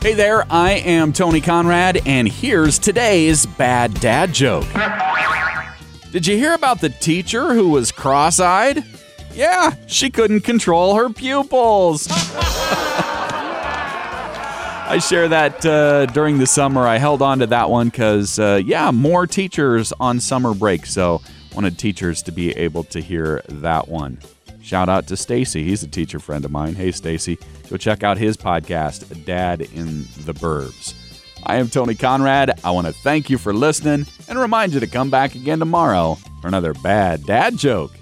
Hey there, I am Tony Conrad, and here's today's bad dad joke. Did you hear about the teacher who was cross-eyed? Yeah, she couldn't control her pupils. I share that during the summer. I held on to that one because, more teachers on summer break, so wanted teachers to be able to hear that one. Shout out to Stacy. He's a teacher friend of mine. Hey, Stacy, go check out his podcast, Dad in the Burbs. I am Tony Conrad. I want to thank you for listening and remind you to come back again tomorrow for another bad dad joke.